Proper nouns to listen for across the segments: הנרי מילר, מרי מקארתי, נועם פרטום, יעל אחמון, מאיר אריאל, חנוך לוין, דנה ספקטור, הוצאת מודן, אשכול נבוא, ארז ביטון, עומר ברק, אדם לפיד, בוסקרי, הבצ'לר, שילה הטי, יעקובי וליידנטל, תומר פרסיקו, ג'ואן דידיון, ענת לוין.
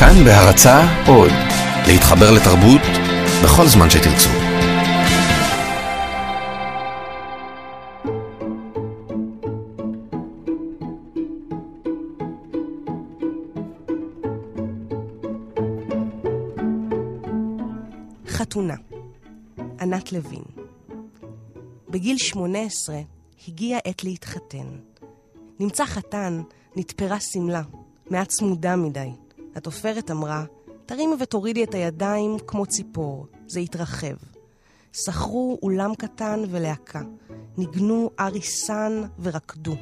כאן בהרצאה עוד, להתחבר לתרבות בכל זמן שתרצו. חתונה, ענת לוין. בגיל 18 הגיעה עת להתחתן. נמצא חתן, נתפרה סמלה, מעט צמודה מדי. התופרת אמרה, תרימי ותורידי את הידיים כמו ציפור, זה יתרחב. שכרו אולם קטן ולהקה, ניגנו אריסן ורקדו.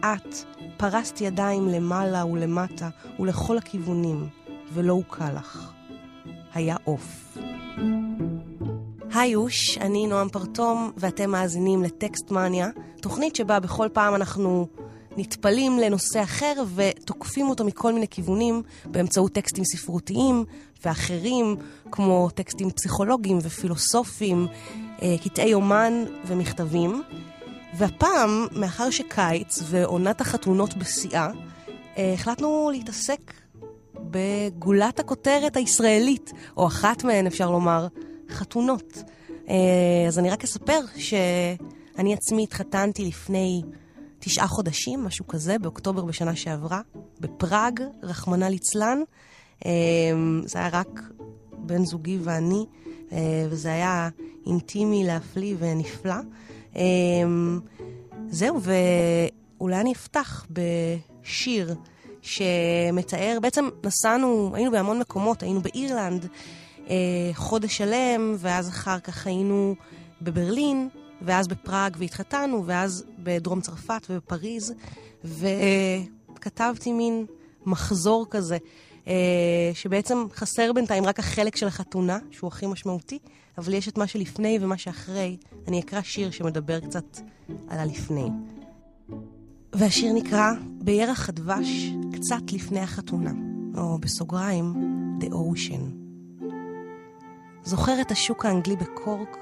את פרסת ידיים למעלה ולמטה ולכל הכיוונים, ולא הוקל לך. היה אוף. היוש, אני נועם פרטום, ואתם מאזינים לטקסט מניה, תוכנית שבה בכל פעם אנחנו נטפלים לנושא אחר ותוקפים אותו מכל מיני כיוונים באמצעות טקסטים ספרותיים ואחרים, כמו טקסטים פסיכולוגיים ופילוסופיים, קטעי אומן ומכתבים. והפעם, מאחר שקיץ ועונת החתונות בשיאה, החלטנו להתעסק בגולת הכותרת הישראלית, או אחת מהן אפשר לומר, חתונות. אז אני רק אספר שאני עצמי התחתנתי לפני 9 חודשים, משהו כזה, באוקטובר בשנה שעברה, בפראג, רחמנא ליצלן. זה היה רק בן זוגי ואני, וזה היה אינטימי להפליא ונפלא. זהו, ואולי אני אפתח בשיר שמתאר, בעצם נסענו, היינו בהמון מקומות, היינו באירלנד, חודש שלם, ואז אחר כך היינו בברלין, ואז בפראג והתחתנו, ואז בדרום צרפת ובפריז, וכתבתי מין מחזור כזה, שבעצם חסר בינתיים רק החלק של החתונה, שהוא הכי משמעותי, אבל יש את מה שלפני ומה שאחרי. אני אקרא שיר שמדבר קצת על הלפני. והשיר נקרא בירח הדבש קצת לפני החתונה, או בסוגריים, The Ocean. זוכר את השוק האנגלי בקורק,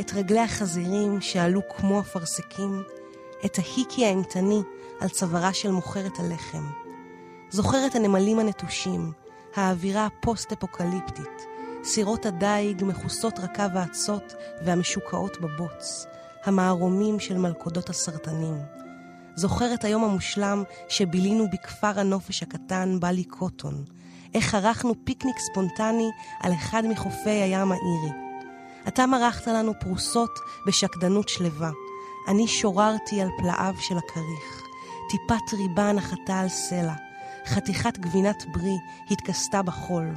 את רגלי החזירים שעלו כמו הפרסקים, את ההיקי האימתני על צווארה של מוכרת הלחם. זוכר את הנמלים הנטושים, האווירה הפוסט-אפוקליפטית, סירות הדייג מחוסות רקה ועצות והמשוקעות בבוץ, המערומים של מלכודות הסרטנים. זוכר את היום המושלם שבילינו בכפר הנופש הקטן בלי קוטון, איך ערכנו פיקניק ספונטני על אחד מחופי הים האירי. אתה מרחת לנו פרוסות בשקדנות שלווה. אני שוררתי על פלאיו של הקריך. טיפת ריבה נחתה על סלע. חתיכת גבינת ברי התכסתה בחול.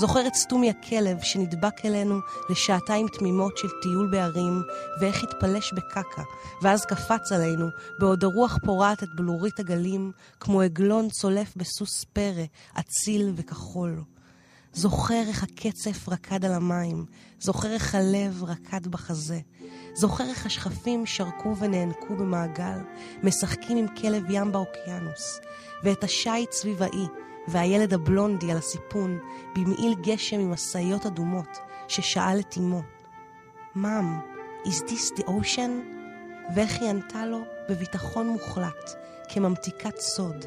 זוכרת סתומי הכלב שנדבק אלינו לשעתיים תמימות של טיול בערים, ואיך התפלש בקקה, ואז קפץ עלינו, בעוד הרוח פורעת את בלורית הגלים, כמו עגלון צולף בסוס פרא, אציל וכחול. זוכר איך הקצף רקד על המים, זוכר איך הלב רקד בחזה, זוכר איך השכפים שרקו ונענקו במעגל, משחקים עם כלב ים באוקיינוס, ואת השייט סביב האי, והילד הבלונדי על הסיפון, במעיל גשם עם הסעיות אדומות, ששאל את אמו, "Mom, is this the ocean?" ואיך היא ענתה לו בביטחון מוחלט, כממתיקת סוד.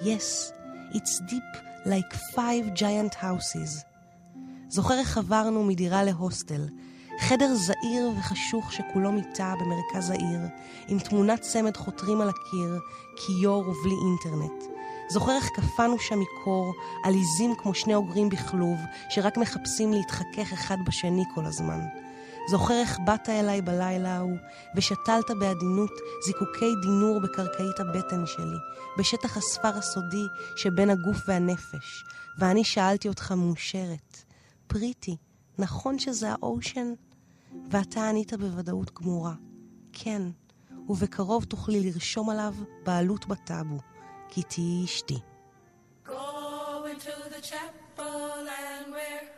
"Yes, it's deep like 5 giant houses. זוכר איך עברנו מדירה להוסטל, חדר זעיר וחשוך שכולו מיטה במרכז העיר, עם תמונת צמד חותרים על הקיר, כיור ובלי אינטרנט. זוכר איך קפנו שם מקור, עליזים כמו 2 אוגרים בכלוב, שרק מחפשים להתחכך אחד בשני כל הזמן. זוכר איך באת אליי בלילה ההוא, ושתלת בעדינות זיקוקי דינור בקרקעית הבטן שלי, בשטח הספר הסודי שבין הגוף והנפש, ואני שאלתי אותך מאושרת, פריטי, נכון שזה האושן? ואתה ענית בוודאות גמורה, כן, ובקרוב תוכלי לרשום עליו בעלות בטאבו. כי תהי אשתי. Going to the chapel and we're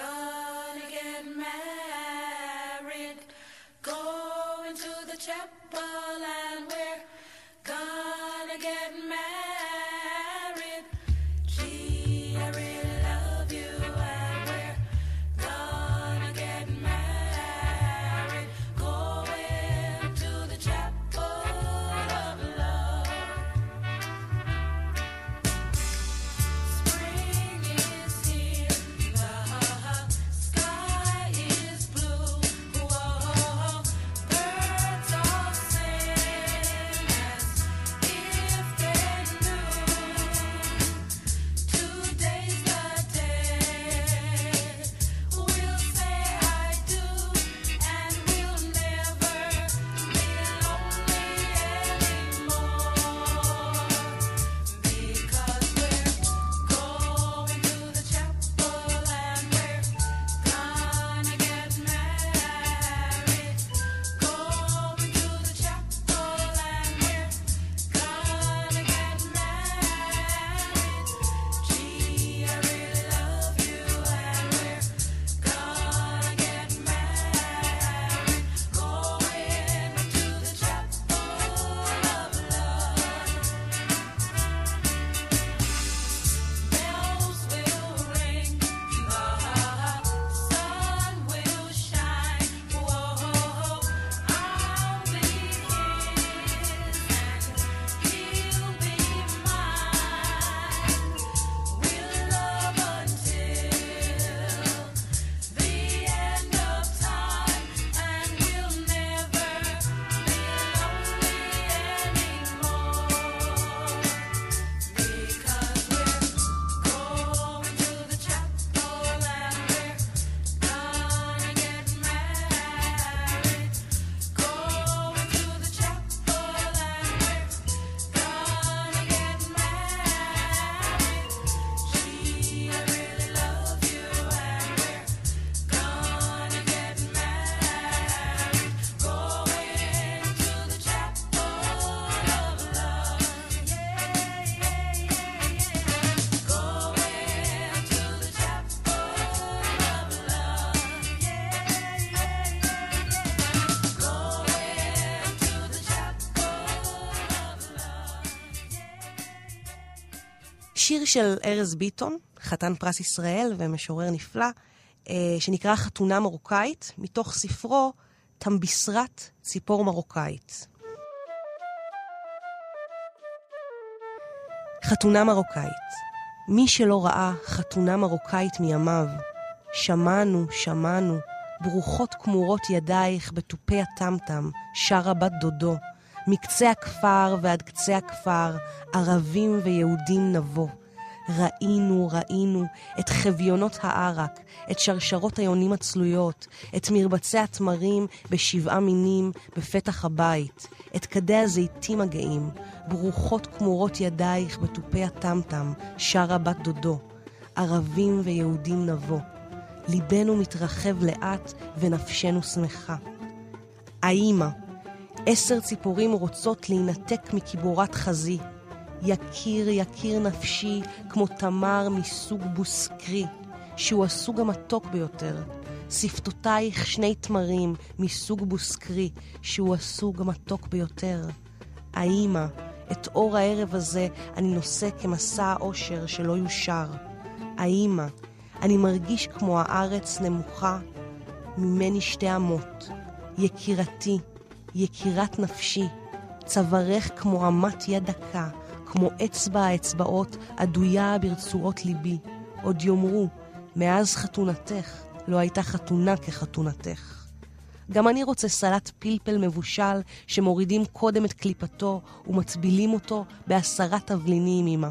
gonna get married. Going to the chapel and we're gonna get married. Gee, I really love you and we're gonna get married. Going to the chapel of love. Free שיר של ארז ביטון, חתן פרס ישראל ומשורר נפלא, שנקרא חתונה מרוקאית, מתוך ספרו תמביסרת ציפור מרוקאית. חתונה מרוקאית. מי שלא ראה חתונה מרוקאית מימיו, שמענו, ברוכות כמורות ידייך בטופי הטמטם, שרה בת דודו, מקצה הכפר ועד קצה הכפר, ערבים ויהודים נבוא. ראינו את חביונות הערק, את שרשרות היונים הצלויות, את מרבצי התמרים בשבעה מינים בפתח הבית, את כדי הזיתים הגאים, ברוכות כמורות ידייך בטופי הטמטם, שרה בת דודו, ערבים ויהודים נבוא. ליבנו מתרחב לאט ונפשנו שמחה. האימא, 10 ציפורים רוצות להינתק מכיבורת חזי, יקיר נפשי כמו תמר מסוג בוסקרי, שהוא הסוג המתוק ביותר. שפתותייך 2 תמרים מסוג בוסקרי, שהוא הסוג המתוק ביותר. האימא, את אור הערב הזה אני נושא כמסע האושר שלא יושר. האימא, אני מרגיש כמו הארץ נמוכה ממני 2 אמות. יקירתי, יקירת נפשי, צווארך כמו אמת יד דקה, כמו אצבע האצבעות עדויה ברצועות ליבי. עוד יאמרו, מאז חתונתך לא הייתה חתונה כחתונתך. גם אני רוצה סלט פלפל מבושל שמורידים קודם את קליפתו ומצבילים אותו ב10 תבלינים, אמא.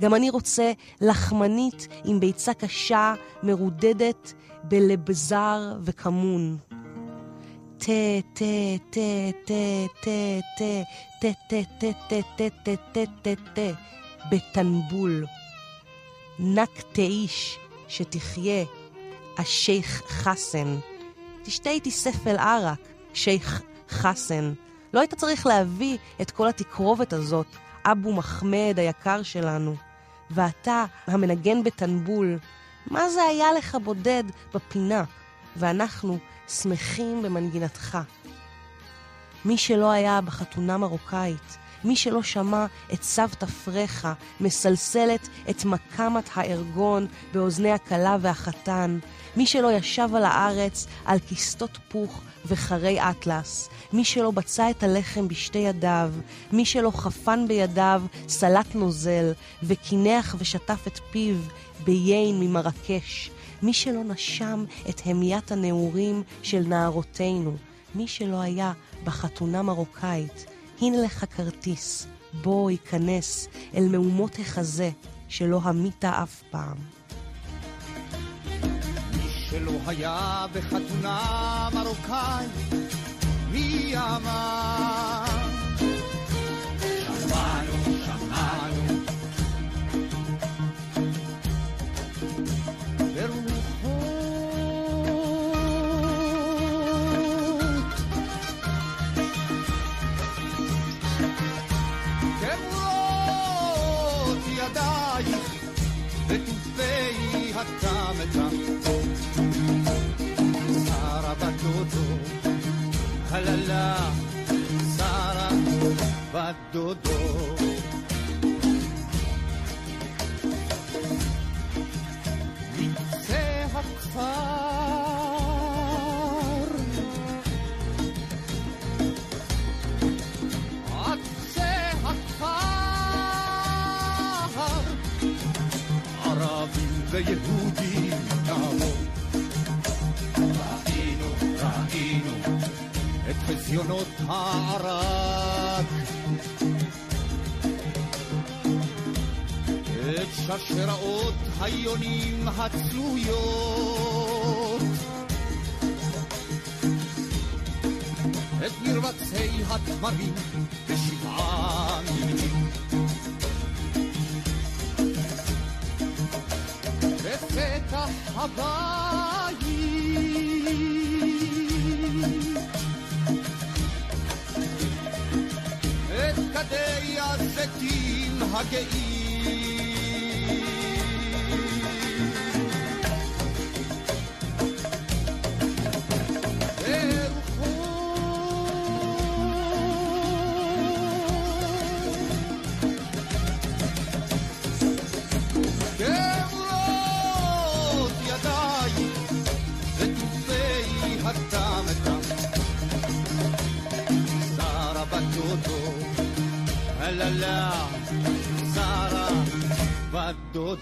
גם אני רוצה לחמנית עם ביצה קשה מרודדת בלבזר וכמון. בטנבול. נק תאיש שתחיה, השייך חסן. תשתה איתי ספל ערק, שייך חסן. לא היית צריך להביא את כל התקרובת הזאת, אבו מחמד היקר שלנו. ואתה המנגן בטנבול, מה זה היה לך בודד בפינה? ואנחנו שמחים במנגינתך. מי שלא היה בחתונה מרוקאית, מי שלא שמע את סבתא פרחה מסלסלת את מקמת הארגון באוזני הקלה והחתן, מי שלא ישב על הארץ על כיסטות פוך וחרי אטלס, מי שלא בצע את הלחם בשתי ידיו, מי שלא חפן בידיו סלט נוזל וכינח ושטף את פיו ביין ממרקש, מי שלא נשם את המיית הנעורים של נערותינו, מי שלא היה בחתונה מרוקאית, הנה לך כרטיס, בוא ייכנס אל מאומות החזה שלא המית אף פעם. מי שלא היה בחתונה מרוקאית, מי אמר? שמענו. ותופי הטמטם, שרה בת דודו, הללה, שרה בת דודו. מקצה הכפר עד קצה הכפר, ויהודי נעבור. ראינו את חזיונות הערק, את שרשראות היונים הצלויות, את מרבצי התמרים בשבעה מינים, בפתח הבית, את כדי הזיתים הגאים, ברוחות בת דודו.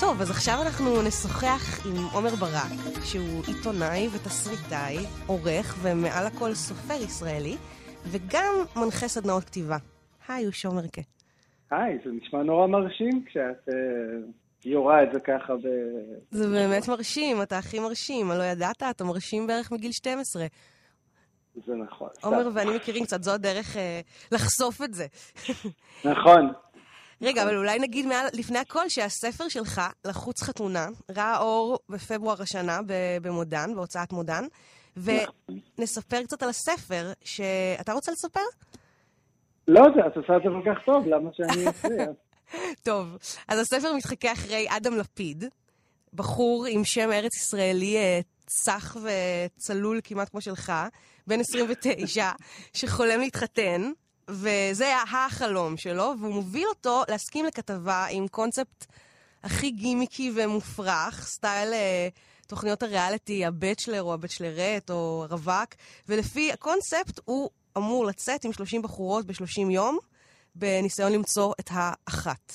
טוב, אז עכשיו אנחנו נשוחח עם עומר ברק, שהוא עיתונאי ותסריטאי, עורך ומעל הכל סופר ישראלי, וגם מנחה סדנאות כתיבה. היי, הוא שומרקה. היי, זה נשמע נורא מרשים כשאת יורה את זה ככה. זה באמת מרשים, אתה הכי מרשים, לא ידעת, אתה מרשים בערך מגיל 12. זה נכון. עומר ואני מכירים קצת, זו הדרך לחשוף את זה. נכון. רגע, אבל אולי נגיד לפני הכל שהספר שלך, לחוץ חתונה, ראה אור בפברואר השנה במודן, בהוצאת מודן, ונספר קצת על הספר שאתה רוצה לספר? לא יודע, את עושה את זה כל כך טוב, למה שאני אצליח? טוב, אז הספר מתחכה אחרי אדם לפיד, בחור עם שם ארץ ישראלי צח וצלול כמעט כמו שלך, בן 29, שחולם להתחתן, וזה החלום שלו, והוא מוביל אותו להסכים לכתבה עם קונספט הכי גימיקי ומופרח, סטייל תוכניות הריאליטי, הבצ'לר או הבצ'לרט או הרווק, ולפי הקונספט הוא אמור לצאת עם 30 בחורות ב-30 יום, בניסיון למצוא את האחת.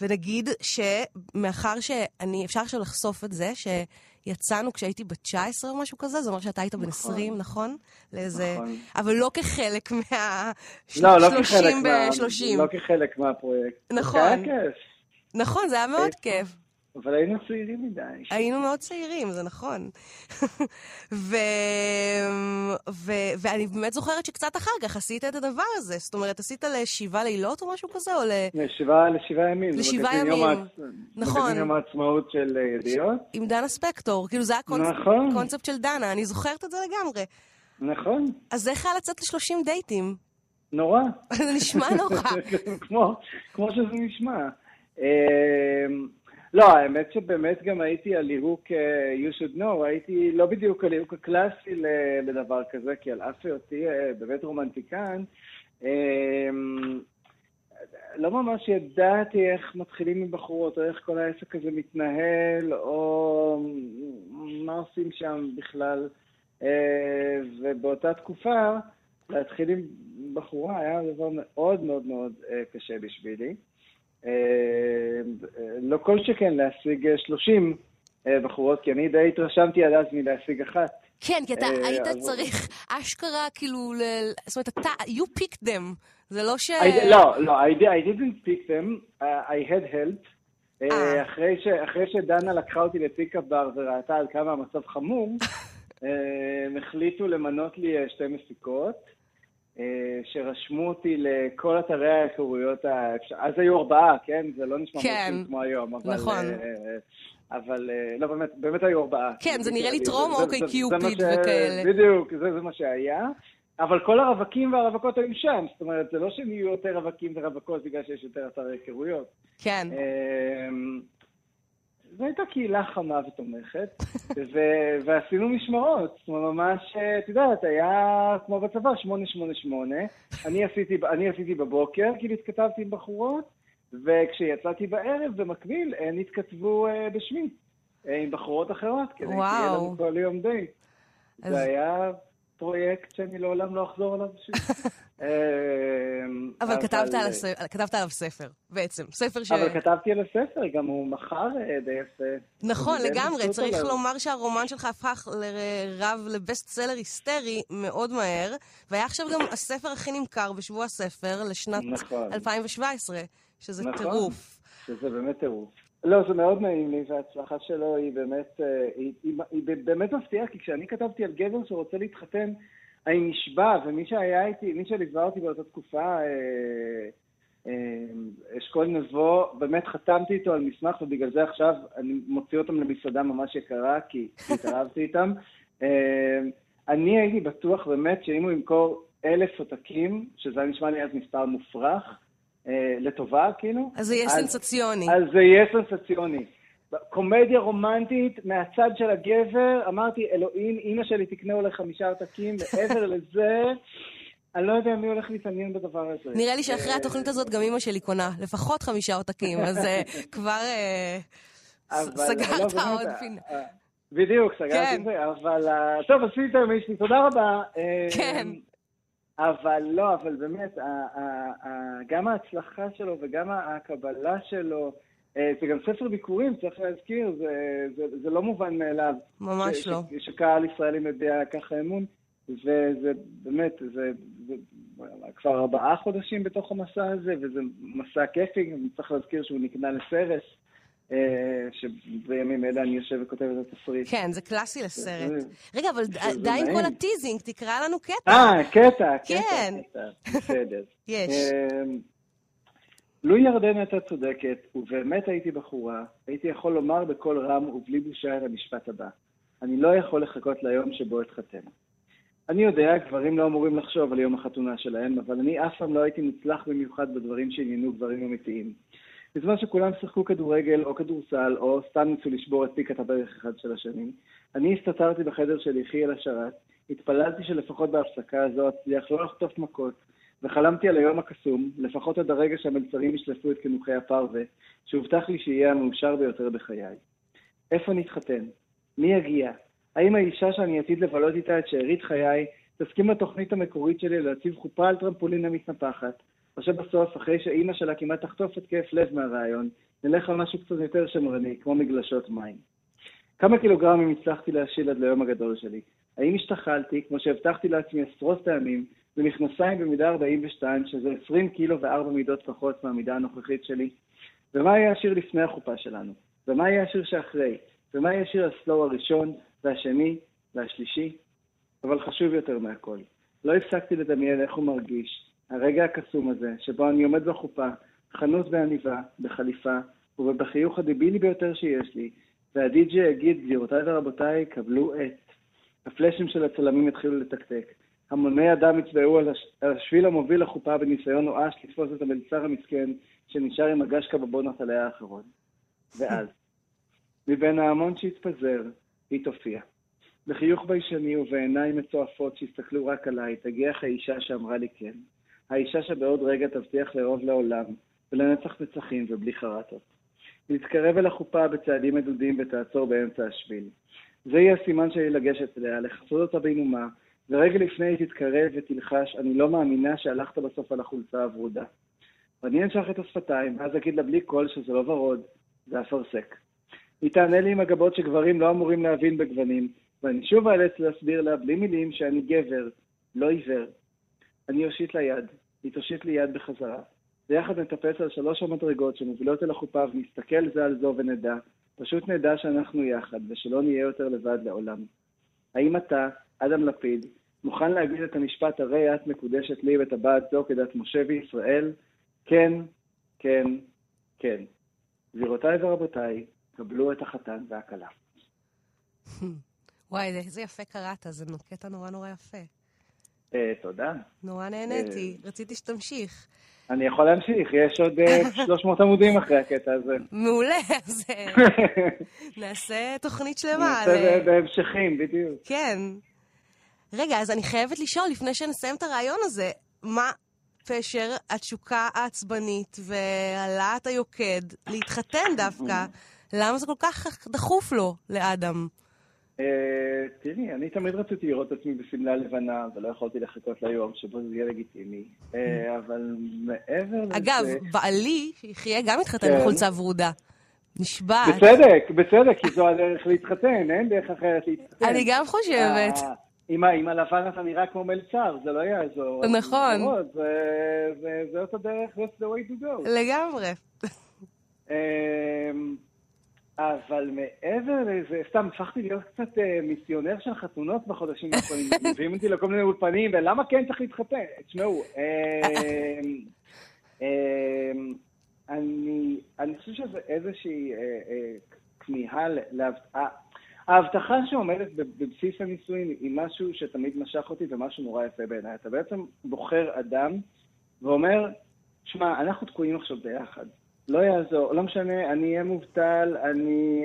ונגיד שמאחר שאני, אפשר עכשיו לחשוף את זה, שיצאנו כשהייתי ב-19 או משהו כזה, זאת אומרת שאתה היית בן 20, נכון? אבל לא כחלק מה... לא כחלק מהפרויקט. נכון. נכון, זה היה מאוד כיף. אבל היינו צעירים מדי. היינו מאוד צעירים, זה נכון. ואני באמת זוכרת שקצת אחר כך עשית את הדבר הזה. זאת אומרת, עשית לשבעה לילות או משהו כזה? לשבעה ימים. לשבעה ימים, נכון. מגזין יום העצמאות של ידיעות. עם דנה ספקטור, כאילו זה הקונספט של דנה, אני זוכרת את זה לגמרי. נכון. אז איך היה לצאת ל-30 דייטים? נורא. זה נשמע נורא. כמו שזה נשמע. לא, האמת שבאמת גם הייתי על ליהוק You Should Know, הייתי לא בדיוק על ליהוק הקלאסי לדבר כזה, כי על אף היותי בבית רומנטיקן, לא ממש ידעתי איך מתחילים עם בחורות, או איך כל העסק הזה מתנהל, או מה עושים שם בכלל. ובאותה תקופה, להתחיל עם בחורה היה דבר מאוד מאוד מאוד קשה בשבילי. לא כל שכן להשיג 30 בחורות, כי אני די התרשמתי עד אז מלהשיג אחת. כן, כי אתה היית צריך אשכרה, כאילו, זאת אומרת, אתה, you picked them, זה לא ש... לא, I didn't pick them, I had help. אחרי שדנה לקחה אותי לפיקאפ בר וראתה על כמה המצב חמור, החליטו למנות לי שתי מסיקות. שרשמו אותי לכל אתרי ההיכרויות, אז היו 4, כן? זה לא נשמע מוצאים כמו היום, אבל לא, באמת היו 4. כן, זה נראה לי טרום, אוקיי, קיופיד וכאלה. בדיוק, זה מה שהיה. אבל כל הרווקים והרווקות היו שם, זאת אומרת, זה לא שהם יהיו יותר רווקים ורווקות בגלל שיש יותר אתרי היכרויות. כן. זו הייתה קהילה חמה ותומכת, ועשינו משמרות, זאת אומרת, ממש, תדעת, היה כמו בצבא, 888, אני עשיתי בבוקר, כי התכתבתי עם בחורות, וכשיצאתי בערב, במקביל, הן התכתבו בשמי, עם בחורות אחרות, כדי שיהיה לנו כל יום די. זה היה פרויקט שאני לעולם לא אחזור עליו בשביל. אבל כתבת עליו ספר, בעצם, ספר ש... אבל כתבתי על הספר, גם הוא מחר די יפה. נכון, לגמרי, צריך לומר שהרומן שלך הפך לרב לבסט סלר היסטרי מאוד מהר, והיה עכשיו גם הספר הכי נמכר בשבוע הספר לשנת 2017, שזה טירוף. שזה באמת טירוף. לא, זה מאוד נעים לי, וההצלחה שלו היא באמת מפתיעה, כי כשאני כתבתי על גבר שרוצה להתחתן, אני נשבע, ומי שהיה איתי, מי שליווה אותי באותה תקופה, אשכול נבוא, באמת חתמתי איתו על מסמך, ובגלל זה עכשיו אני מוציא אותם למסעדה ממש יקרה, כי התאהבתי איתם. אני הייתי בטוח באמת שאם הוא ימכור 1,000 עותקים, שזה נשמע לי אז מספר מופרך, לטובה כאילו. אז זה יהיה סנסציוני. אז זה יהיה סנסציוני. קומדיה רומנטית מהצד של הגבר, אמרתי, אלוהים, אמא שלי תקנה אולי 5 עותקים, ועבר לזה... אני לא יודע מי הולך להתעניין בדבר הזה. נראה לי שאחרי התוכנית הזאת גם אמא שלי קונה, לפחות 5 עותקים, אז כבר סגרת עוד פינה. בדיוק, סגרת את זה, אבל... טוב, עשית מישהו, תודה רבה. כן. אבל לא, אבל באמת, גם ההצלחה שלו וגם הקבלה שלו, זה גם ספר ביקורים, צריך להזכיר, זה לא מובן מאליו. ממש לא. שקהל ישראלי מביע ככה אמון. וזה באמת, זה כבר 4 חודשים בתוך המסע הזה, וזה מסע כיפי, אני צריך להזכיר שהוא נקנה לסרט, שבימים אלה אני יושב וכותב את התסריט. כן, זה קלאסי לסרט. רגע, אבל די עם כל הטיזינג, תקרא לנו קטע. קטע, בסדר. יש. לו ירדן הייתה צודקת, ובאמת הייתי בחורה, הייתי יכול לומר בכל רם ובלי בושה את המשפט הבא. אני לא יכול לחכות ליום שבו אתחתן. אני יודע, גברים לא אמורים לחשוב על יום החתונה שלהם, אבל אני אף פעם לא הייתי מצליח במיוחד בדברים שעניינו גברים אמיתיים. בזמן שכולם שיחקו כדורגל או כדורסל, או סתם ניסו לשבור את פיקת הברך אחד של השני, אני הסתתרתי בחדר שלי חי אל השרת, התפללתי שלפחות בהפסקה הזו אצליח לא לחטוף מכות, וחלמתי על היום הקסום, לפחות עד הרגע שהמלצרים ישלפו את כנוחי הפרווה, שהובטח לי שיהיה המאושר ביותר בחיי. איפה נתחתן? מי יגיע? האם האישה שאני עתיד לבלות איתה את שארית חיי, תסכים לתוכנית המקורית שלי להציב חופה על טרמפולינה מתנפחת, או שבסוף, אחרי שאימא שלה כמעט תחטוף את כיף לב מהרעיון, נלך על משהו קצת יותר שמרני, כמו מגלשות מים. כמה קילוגרמים הצלחתי להשיל עד ליום הגדול שלי? האם השתחלתי, כמו שהבטחתי לעצמי 10 פעמים, במכנסיים במידה 42, שזה 20 קילו ו4 מידות פחות מהמידה הנוכחית שלי? ומה יהיה השיר לפני החופה שלנו? ומה יהיה השיר שאחרי? ומה יהיה השיר הסלואו הראשון? והשני, והשלישי, אבל חשוב יותר מהכל. לא הפסקתי לדמיין איך הוא מרגיש, הרגע הקסום הזה, שבו אני עומד בחופה, חנות בעניבה, בחליפה, ובחיוך הדבילי ביותר שיש לי, והדיג'י יגיד, גבירותיי ורבותיי, קבלו את. הפלשים של הצלמים התחילו לתקתק. המוני אדם הצבעו על השביל המוביל לחופה בניסיון נואש לתפוס את המלצר המסכן, שנשאר עם הגש כבבונות עליה האחרון. ואז, מבין ההמון שהתפזר, היא תופיע. בחיוך ביישני ובעיניים מצועפות שהסתכלו רק עליי, תגיח האישה שאמרה לי כן. האישה שבעוד רגע תבטיח לרוב לעולם, ולנצח נצחים ובלי חרטות. להתקרב אל החופה בצעדים מדודים ותעצור באמצע השביל. זה יהיה הסימן שלי לגשת אליה, לחצות אותה בינומה, ורגע לפני היא תתקרב ותלחש, אני לא מאמינה שהלכת בסוף על החולצה הברודה. ואני אנשח את השפתיים, ואז אגיד לה בלי קול שזה לא ורוד, זה אפרסק. היא תענה לי עם הגבות שגברים לא אמורים להבין בגוונים, ואני שוב אאלץ להסביר לה בלי מילים שאני גבר, לא עיוור. אני אושיט לה יד, היא תושיט לי יד בחזרה. ביחד נטפס על 3 המדרגות שמובילות אל החופה ונסתכל זה על זו ונדע, פשוט נדע שאנחנו יחד ושלא נהיה יותר לבד לעולם. האם אתה, אדם לפיד, מוכן להגיד את המשפט הרי את מקודשת לי וטבעת זו כדת משה וישראל? כן, כן, כן. גבירותיי ורבותיי, קבלו את החתן והכלה. וואי, זה יפה קראת, זה קטע נורא נורא יפה. תודה. נורא נהניתי, רציתי שתמשיך. אני יכול להמשיך, יש עוד 300 עמודים אחרי הקטע הזה. מעולה, אז נעשה תוכנית שלמה. נעשה בהמשכים, בדיוק. כן. רגע, אז אני חייבת לשאול, לפני שנסיים את הרעיון הזה, מה פשר התשוקה העצבנית והלהט היוקד להתחתן דווקא? למה זה כל כך דחוף לו לאדם? תראי, אני תמיד רציתי לראות עצמי בסמלה לבנה, ולא יכולתי לחכות ליום שבו זה יהיה לגיטימי. אבל מעבר לזה... אגב, בעלי יחיה גם התחתן בחולצה ורודה. נשבעת. בצדק, כי זו הדרך להתחתן, אין דרך אחרת להתחתן. אני גם חושבת. עם הלבן אתה נראה כמו מלצר, זה לא יעזור. נכון. זה אותו דרך, that's the way to go. לגמרי. אבל מעבר לזה, סתם, הפכתי להיות קצת מיסיונר של חתונות בחודשים האחרונים, מביאים אותי לכל מיני אולפנים, ולמה כן צריך להתחתן? תשמעו, אני חושב שזה איזושהי כמיהה להבטחה. ההבטחה שעומדת בבסיס הנישואים היא משהו שתמיד משך אותי ומשהו נורא יפה בעיניי. אתה בעצם בוחר אדם ואומר, שמע, אנחנו תקועים עכשיו ביחד. לא יעזור, לא משנה, אני אהיה מובטל, אני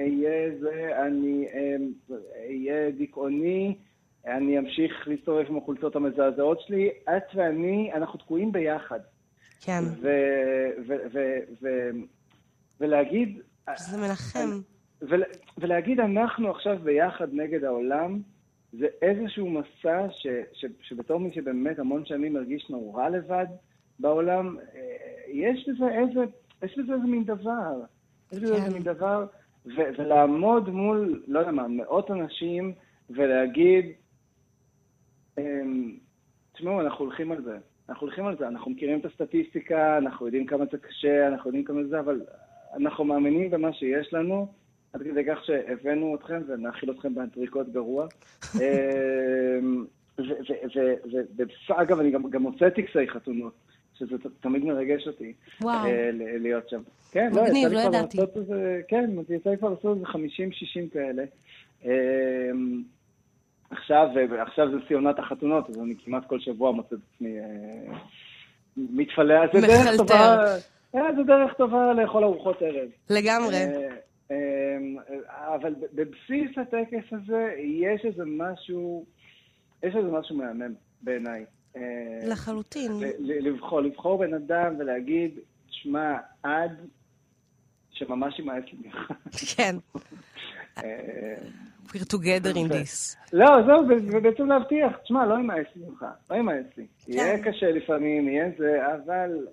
אהיה זה, אני אהיה דיכאוני, אני אמשיך להסתובב עם החולצות המזעזעות שלי, את ואני, אנחנו תקועים ביחד. כן. ולהגיד... זה מלחם. ולהגיד אנחנו עכשיו ביחד נגד העולם, זה איזשהו מסע שבתור מי שבאמת המון שנים מרגיש נורא לבד בעולם, יש בזה איזה מין דבר. יש בזה איזה מין דבר, ולעמוד מול, לא יודע מה, מאות אנשים, ולהגיד, תשמעו, אנחנו הולכים על זה, אנחנו מכירים את הסטטיסטיקה, אנחנו יודעים כמה זה קשה, אנחנו יודעים כמה זה, אבל אנחנו מאמינים במה שיש לנו, עד כדי כך שהבאנו אתכם ונאכיל אתכם באנטריקות גרוע. אגב, אני גם מוצא טקסי חתונות, שזה תמיד מרגש אותי להיות שם. כן, לא ידעתי. כן, יצא לי כבר לעשות איזה 50-60 כאלה. עכשיו זה סיונת החתונות, אז אני כמעט כל שבוע מוצא את עצמי מתפלא. זה דרך טובה לאכול ארוחות ערב. לגמרי. אבל בבסיס הטקס הזה יש איזה משהו מהמם בעיניי. לחלוטין. לבחור בן אדם ולהגיד, שמע, עד שממש ימאס לי. כן. We're together in this. לא, זהו, ובעצם להבטיח, תשמע, לא ימאס לי ממך, לא ימאס לי. יהיה קשה לפעמים, יהיה זה, אבל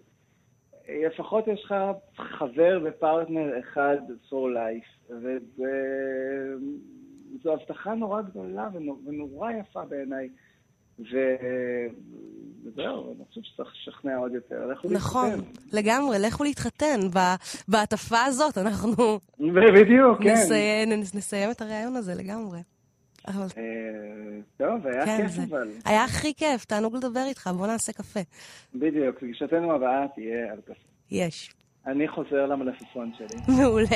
לפחות יש לך חבר ופרטנר אחד for life, וזו הבטחה נורא גדולה ונורא יפה בעיניי. וזהו, אני חושב שצריך לשכנע עוד יותר. נכון, לגמרי, לכו להתחתן בהטפה הזאת, אנחנו בדיוק, כן. נסיים את הרעיון הזה לגמרי. טוב, היה כיף אבל. היה הכי כיף, תענוג לדבר איתך, בוא נעשה קפה. בדיוק, פגישתנו הבאה תהיה על קפה. יש. אני חוזר למלפפון שלי. מעולה.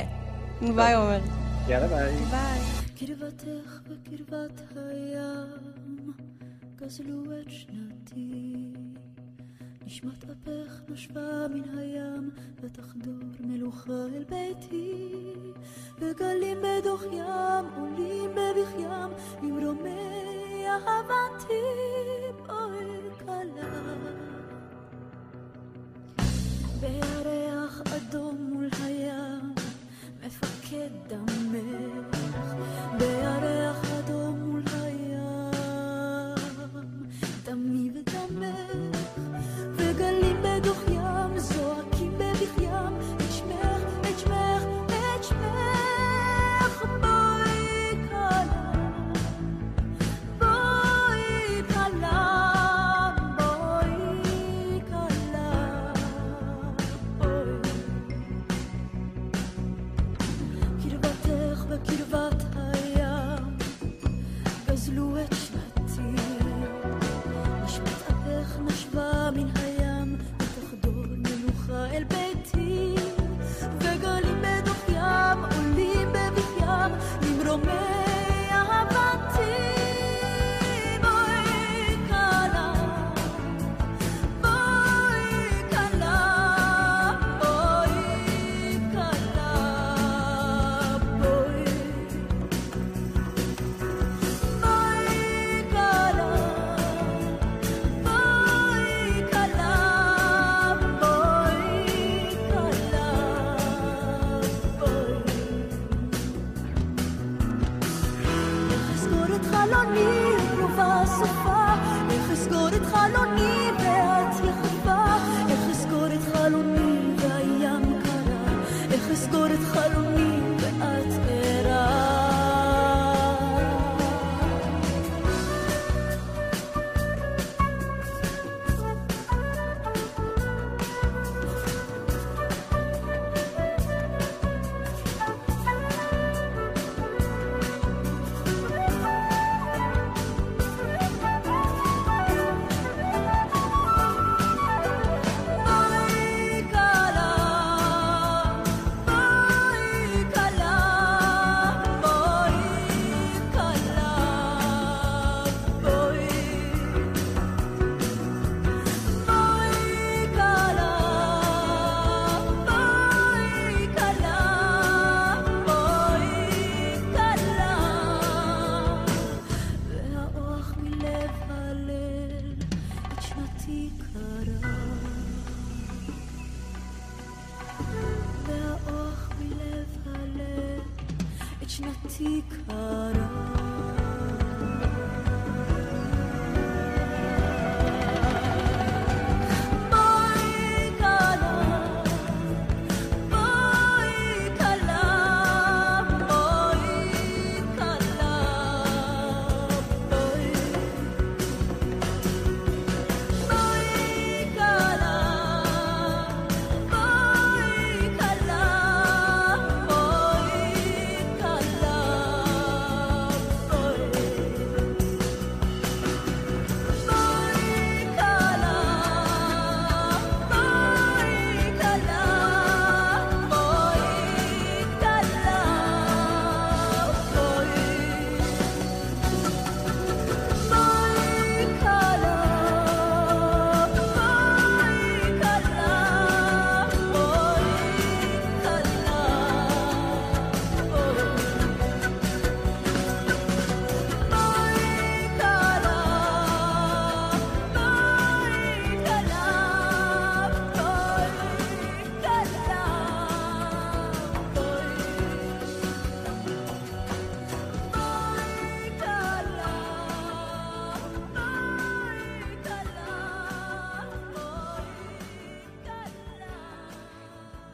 ביי עומר. יאללה ביי. ביי. קרבתך בקרבת הים גזלו את שנתי נשמת אפך נושבה מן הים ותחדור מלוכה אל ביתי וגלים בדוח ים עולים בבך ים ממרומי אהבתי אוהל קלה בירח אדום מול הים מפקד דמך בירח אדום מול הים דמי ודמך וגלים בדוח ים זועקים בבך ים את שמך, את שמך, את שמך בואי קלה בואי קלה בואי קלה אוי קרבתך בקרבת הים גזלו את שנתי נשמת אבך נשבה מן הים ותחדור מלוכה אל ביתי וגלים בדוח ים עולים בבך ים ממרומי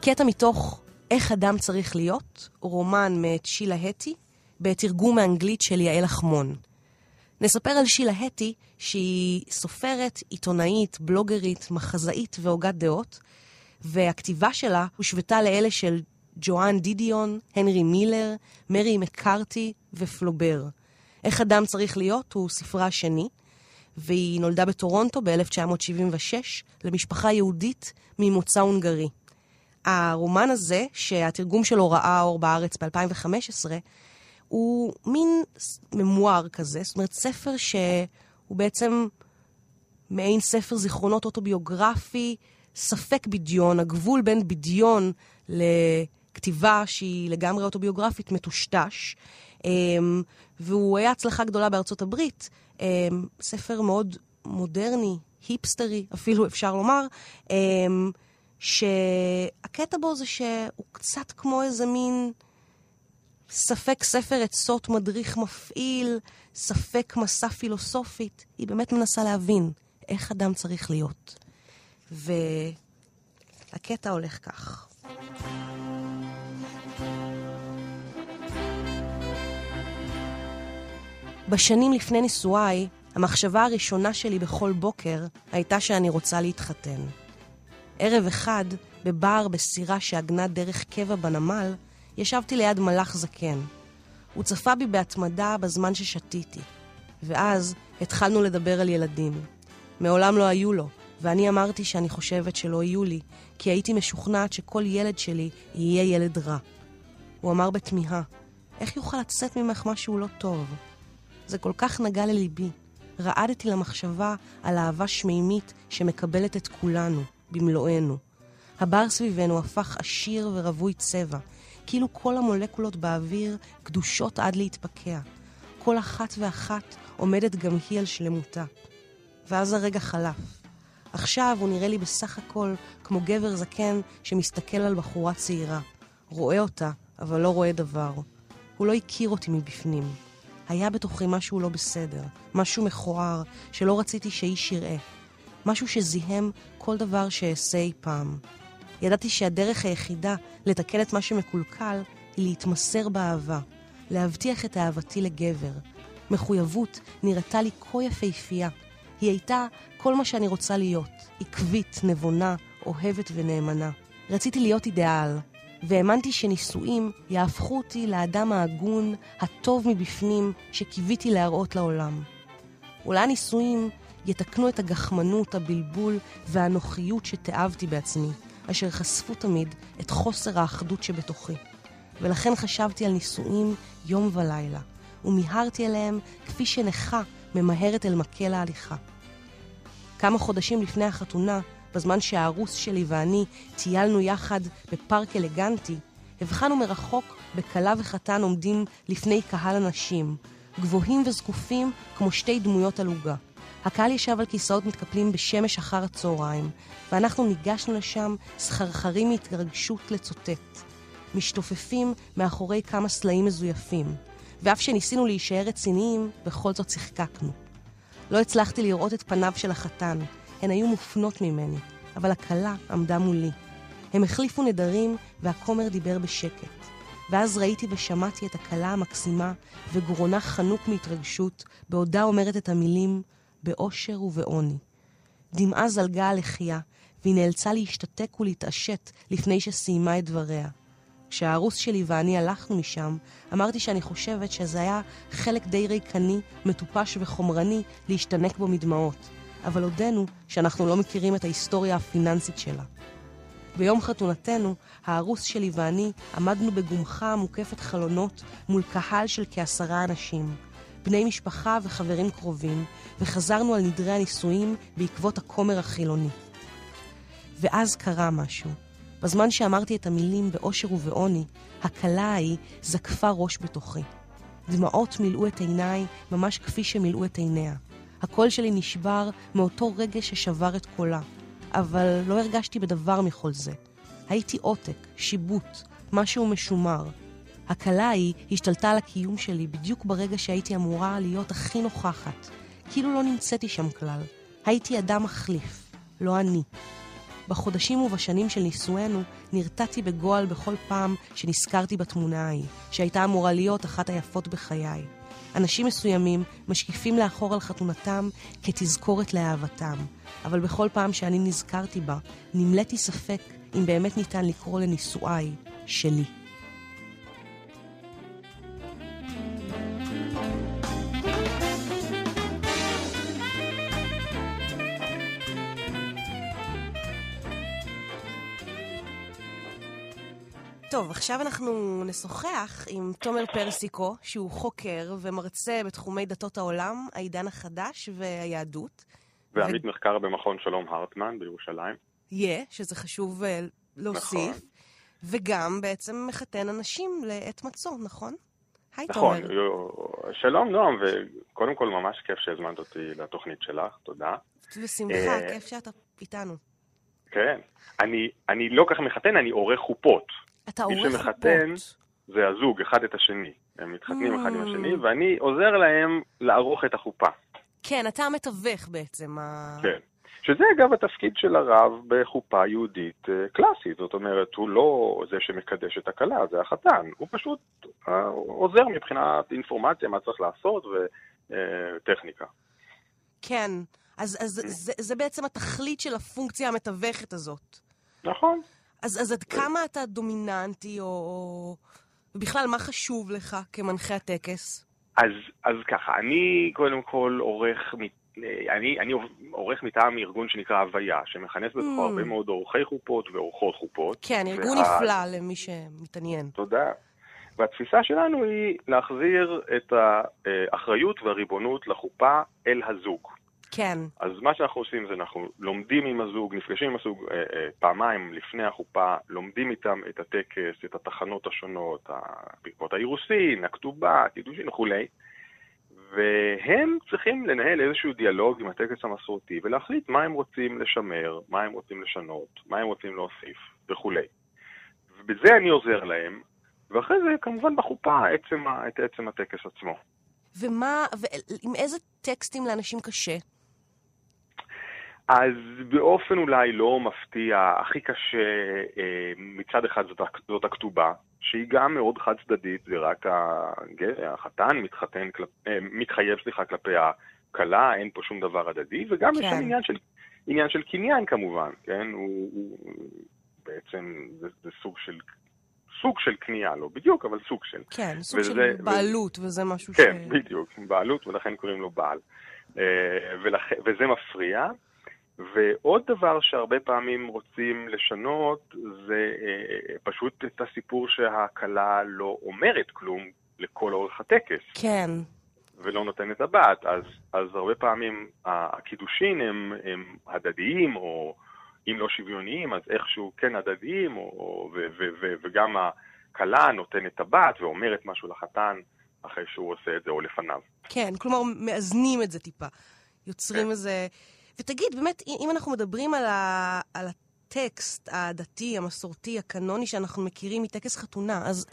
קטע מתוך איך אדם צריך להיות, רומן מאת שילה הטי, בתרגום האנגלית של יעל אחמון. נספר על שילה הטי שהיא סופרת, עיתונאית, בלוגרית, מחזאית והוגת דעות, והכתיבה שלה הושוותה לאלה של ג'ואן דידיון, הנרי מילר, מרי מקארתי ופלובר. איך אדם צריך להיות הוא ספרה השני, והיא נולדה בטורונטו ב-1976 למשפחה יהודית ממוצא הונגרי. הרומן הזה, שהתרגום שלו ראה אור בארץ ב-2015, הוא מין ממואר כזה, זאת אומרת ספר שהוא בעצם מעין ספר זיכרונות אוטוביוגרפי, ספק בדיון, הגבול בין בדיון לכתיבה שהיא לגמרי אוטוביוגרפית מטושטש, והוא היה הצלחה גדולה בארצות הברית, ספר מאוד מודרני, היפסטרי אפילו אפשר לומר, שהקטע בו זה שהוא קצת כמו איזה מין ספק ספר עצות מדריך מפעיל, ספק מסע פילוסופית. היא באמת מנסה להבין איך אדם צריך להיות. והקטע הולך כך. בשנים לפני נישואיי, המחשבה הראשונה שלי בכל בוקר הייתה שאני רוצה להתחתן. ערב אחד, בבר בסירה שעגנה דרך קבע בנמל, ישבתי ליד מלאך זקן. הוא צפה בי בהתמדה בזמן ששתיתי. ואז התחלנו לדבר על ילדים. מעולם לא היו לו, ואני אמרתי שאני חושבת שלא יהיו לי, כי הייתי משוכנעת שכל ילד שלי יהיה ילד רע. הוא אמר בתמיהה, איך יוכל לצאת ממך משהו לא טוב? זה כל כך נגע לליבי. רעדתי למחשבה על אהבה שמימית שמקבלת את כולנו. במלואנו. הבר סביבנו הפך עשיר ורבוי צבע, כאילו כל המולקולות באוויר קדושות עד להתפקע. כל אחת ואחת עומדת גם היא על שלמותה. ואז הרגע חלף. עכשיו הוא נראה לי בסך הכל כמו גבר זקן שמסתכל על בחורה צעירה. רואה אותה, אבל לא רואה דבר. הוא לא הכיר אותי מבפנים. היה בתוכי משהו לא בסדר, משהו מכוער שלא רציתי שאיש יראה. משהו שזיהם כל דבר שעשה אי פעם. ידעתי שהדרך היחידה לתקן את מה שמקולקל היא להתמסר באהבה, להבטיח את אהבתי לגבר. מחויבות נראתה לי כה יפהפייה. היא הייתה כל מה שאני רוצה להיות, עקבית, נבונה, אוהבת ונאמנה. רציתי להיות אידיאל, והאמנתי שנישואים יהפכו אותי לאדם ההגון, הטוב מבפנים שקיוויתי להראות לעולם. אולי הנישואים יתקנו את הגחמנות, הבלבול והנוחיות שתאהבתי בעצמי, אשר חשפו תמיד את חוסר האחדות שבתוכי. ולכן חשבתי על נישואים יום ולילה, ומיהרתי אליהם כפי שנחה ממהרת אל מקל ההליכה. כמה חודשים לפני החתונה, בזמן שהערוס שלי ואני טיילנו יחד בפארק אלגנטי, הבחנו מרחוק בכלה וחתן עומדים לפני קהל אנשים, גבוהים וזקופים כמו שתי דמויות על עוגה. הקהל ישב על כיסאות מתקפלים בשמש אחר הצהריים, ואנחנו ניגשנו לשם סחרחרים מהתרגשות לצוטט, משתופפים מאחורי כמה סלעים מזויפים, ואף שניסינו להישאר רציניים, בכל זאת שחקקנו. לא הצלחתי לראות את פניו של החתן, הן היו מופנות ממני, אבל הקלה עמדה מולי. הם החליפו נדרים והכומר דיבר בשקט. ואז ראיתי ושמעתי את הקלה המקסימה וגורונה חנוק מהתרגשות, בעודה אומרת את המילים באושר ובעוני. דמעה זלגה הלחייה, והיא נאלצה להשתתק ולהתעשת לפני שסיימה את דבריה. כשהערוס שלי ואני הלכנו משם, אמרתי שאני חושבת שזה היה חלק די ריקני, מטופש וחומרני להשתנק בו מדמעות, אבל עודנו שאנחנו לא מכירים את ההיסטוריה הפיננסית שלה. ביום חתונתנו, הערוס שלי ואני עמדנו בגומחה מוקפת חלונות מול קהל של כ10 אנשים, בני משפחה וחברים קרובים, וחזרנו על נדרי הנישואים בעקבות הכומר החילוני. ואז קרה משהו. בזמן שאמרתי את המילים באושר ובעוני, הקלה ההיא זקפה ראש בתוכי. דמעות מילאו את עיניי ממש כפי שמילאו את עיניה. הקול שלי נשבר מאותו רגע ששבר את קולה, אבל לא הרגשתי בדבר מכל זה. הייתי עותק, שיבוט, משהו משומר. הקלה ההיא השתלטה על הקיום שלי בדיוק ברגע שהייתי אמורה להיות הכי נוכחת. כאילו לא נמצאתי שם כלל. הייתי אדם מחליף, לא אני. בחודשים ובשנים של נישואינו נרתעתי בגועל בכל פעם שנזכרתי בתמונה ההיא, שהייתה אמורה להיות אחת היפות בחיי. אנשים מסוימים משקיפים לאחור על חתונתם כתזכורת לאהבתם, אבל בכל פעם שאני נזכרתי בה, נמלאתי ספק אם באמת ניתן לקרוא לנישואיי שלי. טוב, עכשיו אנחנו נשוחח עם תומר פרסיקו, שהוא חוקר ומרצה בתחומי דתות העולם, העידן החדש והיהדות. ועמית מחקר במכון שלום הרטמן בירושלים. שזה חשוב להוסיף. נכון. וגם בעצם מחתן אנשים לעת מצוא, נכון? היי תומר. נכון, שלום נועם, וקודם כל ממש כיף שהזמנת אותי לתוכנית שלך, תודה. בשמחה, כיף שאתה איתנו. כן, אני לא כך מחתן, אני עורך חופות. אתה עורך חופות. מי שמחתן זה הזוג, אחד את השני. הם מתחתנים אחד עם השני, ואני עוזר להם לערוך את החופה. כן, אתה המתווך בעצם. כן, שזה אגב התפקיד של הרב בחופה יהודית קלאסית. זאת אומרת, הוא לא זה שמקדש את הקלה, זה החתן. הוא פשוט עוזר מבחינת אינפורמציה, מה צריך לעשות וטכניקה. כן. אז זה בעצם התכלית של הפונקציה המתווכת הזאת. נכון. אז עד כמה אתה דומיננטי, או בכלל מה חשוב לך כמנחה הטקס? אז ככה, אני קודם כל עורך מטעם ארגון שנקרא הוויה, שמכנס בתוכו הרבה מאוד עורכי חופות ועורכות חופות. כן, ארגון נפלא למי שמתעניין. תודה. והתפיסה שלנו היא להחזיר את האחריות והריבונות לחופה אל הזוג. כן. אז מה שאנחנו עושים זה אנחנו לומדים עם הזוג, נפגשים עם הזוג פעמיים לפני החופה, לומדים איתם את הטקס, את התחנות השונות, ברכות האירוסין, הכתובה, הקידושין וכולי, והם צריכים לנהל איזשהו דיאלוג עם הטקס המסורתי ולהחליט מה הם רוצים לשמר, מה הם רוצים לשנות, מה הם רוצים להוסיף וכולי. ובזה אני עוזר להם, ואחרי זה כמובן בחופה את עצם הטקס עצמו. ועם איזה טקסטים לאנשים קשה? אז באופן אולי לא מפתיע, הכי קשה מצד אחד זאת הכתובה, שהיא גם מאוד חד צדדית, זה רק החתן מתחייב כלפי הקלה, אין פה שום דבר הדדי, וגם יש שם עניין של קניין כמובן, כן? הוא בעצם זה סוג של קנייה, לא בדיוק, אבל סוג של. כן, סוג של בעלות, וזה משהו כן, בדיוק, בעלות, ולכן קוראים לו בעל. וזה מפריע. ועוד דבר שהרבה פעמים רוצים לשנות, זה פשוט את הסיפור שהקלה לא אומרת כלום לכל אורך הטקס. כן. ולא נותנת הבת. אז הרבה פעמים הקידושין הם הדדיים, או אם לא שוויוניים, אז איכשהו כן הדדיים, וגם הקלה נותן את הבת ואומרת משהו לחתן אחרי שהוא עושה את זה או לפניו. כן, כלומר מאזנים את זה טיפה. יוצרים איזה... ותגיד, באמת, אם אנחנו מדברים על הטקסט הדתי, המסורתי, הקנוני, שאנחנו מכירים מטקס חתונה, אז